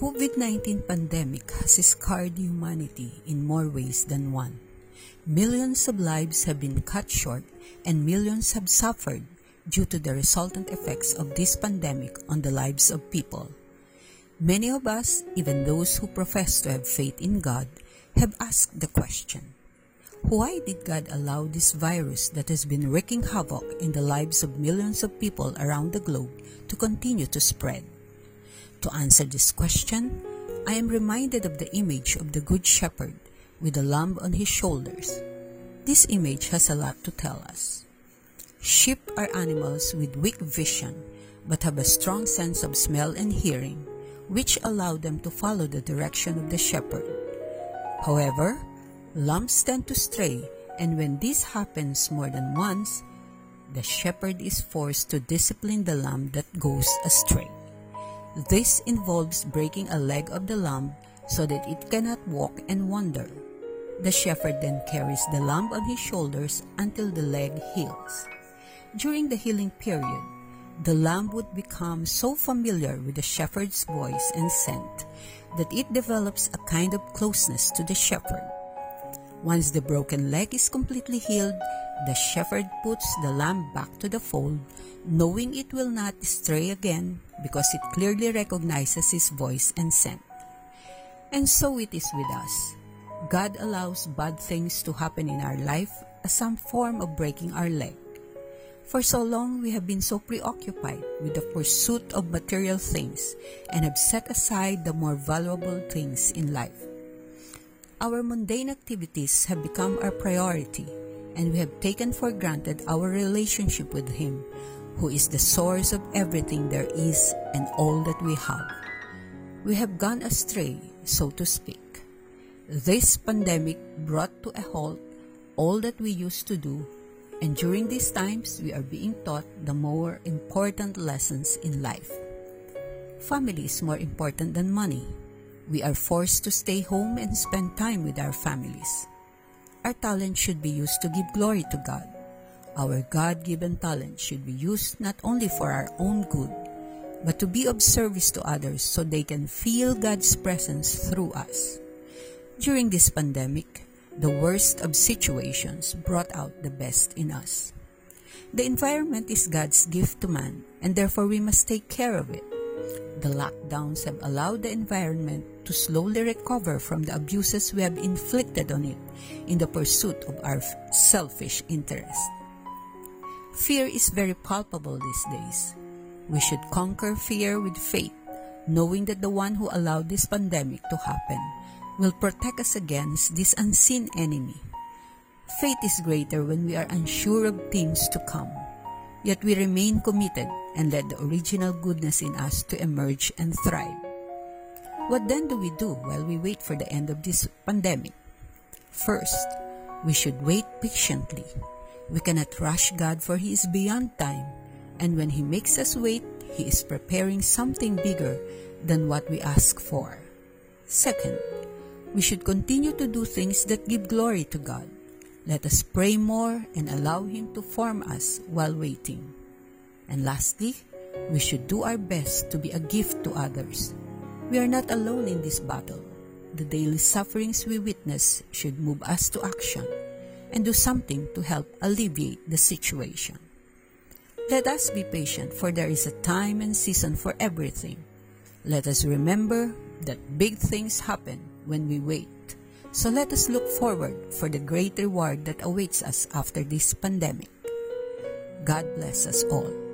COVID-19 pandemic has scarred humanity in more ways than one. Millions of lives have been cut short and millions have suffered due to the resultant effects of this pandemic on the lives of people. Many of us, even those who profess to have faith in God, have asked the question, why did God allow this virus that has been wreaking havoc in the lives of millions of people around the globe to continue to spread? To answer this question, I am reminded of the image of the Good Shepherd with a lamb on his shoulders. This image has a lot to tell us. Sheep are animals with weak vision but have a strong sense of smell and hearing, which allow them to follow the direction of the shepherd. However, lambs tend to stray, and when this happens more than once, the shepherd is forced to discipline the lamb that goes astray. This involves breaking a leg of the lamb so that it cannot walk and wander. The shepherd then carries the lamb on his shoulders until the leg heals. During the healing period, the lamb would become so familiar with the shepherd's voice and scent that it develops a kind of closeness to the shepherd. Once the broken leg is completely healed, the shepherd puts the lamb back to the fold, knowing it will not stray again because it clearly recognizes his voice and scent. And so it is with us. God allows bad things to happen in our life as some form of breaking our leg. For so long, we have been so preoccupied with the pursuit of material things and have set aside the more valuable things in life. Our mundane activities have become our priority, and we have taken for granted our relationship with Him, who is the source of everything there is and all that we have. We have gone astray, so to speak. This pandemic brought to a halt all that we used to do, and during these times, we are being taught the more important lessons in life. Family is more important than money. We are forced to stay home and spend time with our families. Our talent should be used to give glory to God. Our God-given talent should be used not only for our own good, but to be of service to others so they can feel God's presence through us. During this pandemic, the worst of situations brought out the best in us. The environment is God's gift to man, and therefore we must take care of it. The lockdowns have allowed the environment to slowly recover from the abuses we have inflicted on it in the pursuit of our selfish interests. Fear is very palpable these days. We should conquer fear with faith, knowing that the one who allowed this pandemic to happen will protect us against this unseen enemy. Faith is greater when we are unsure of things to come, yet we remain committed and let the original goodness in us to emerge and thrive. What then do we do while we wait for the end of this pandemic? First, we should wait patiently. We cannot rush God, for He is beyond time, and when He makes us wait, He is preparing something bigger than what we ask for. Second, we should continue to do things that give glory to God. Let us pray more and allow Him to form us while waiting. And lastly, we should do our best to be a gift to others. We are not alone in this battle. The daily sufferings we witness should move us to action and do something to help alleviate the situation. Let us be patient, for there is a time and season for everything. Let us remember that big things happen when we wait. So let us look forward for the great reward that awaits us after this pandemic. God bless us all.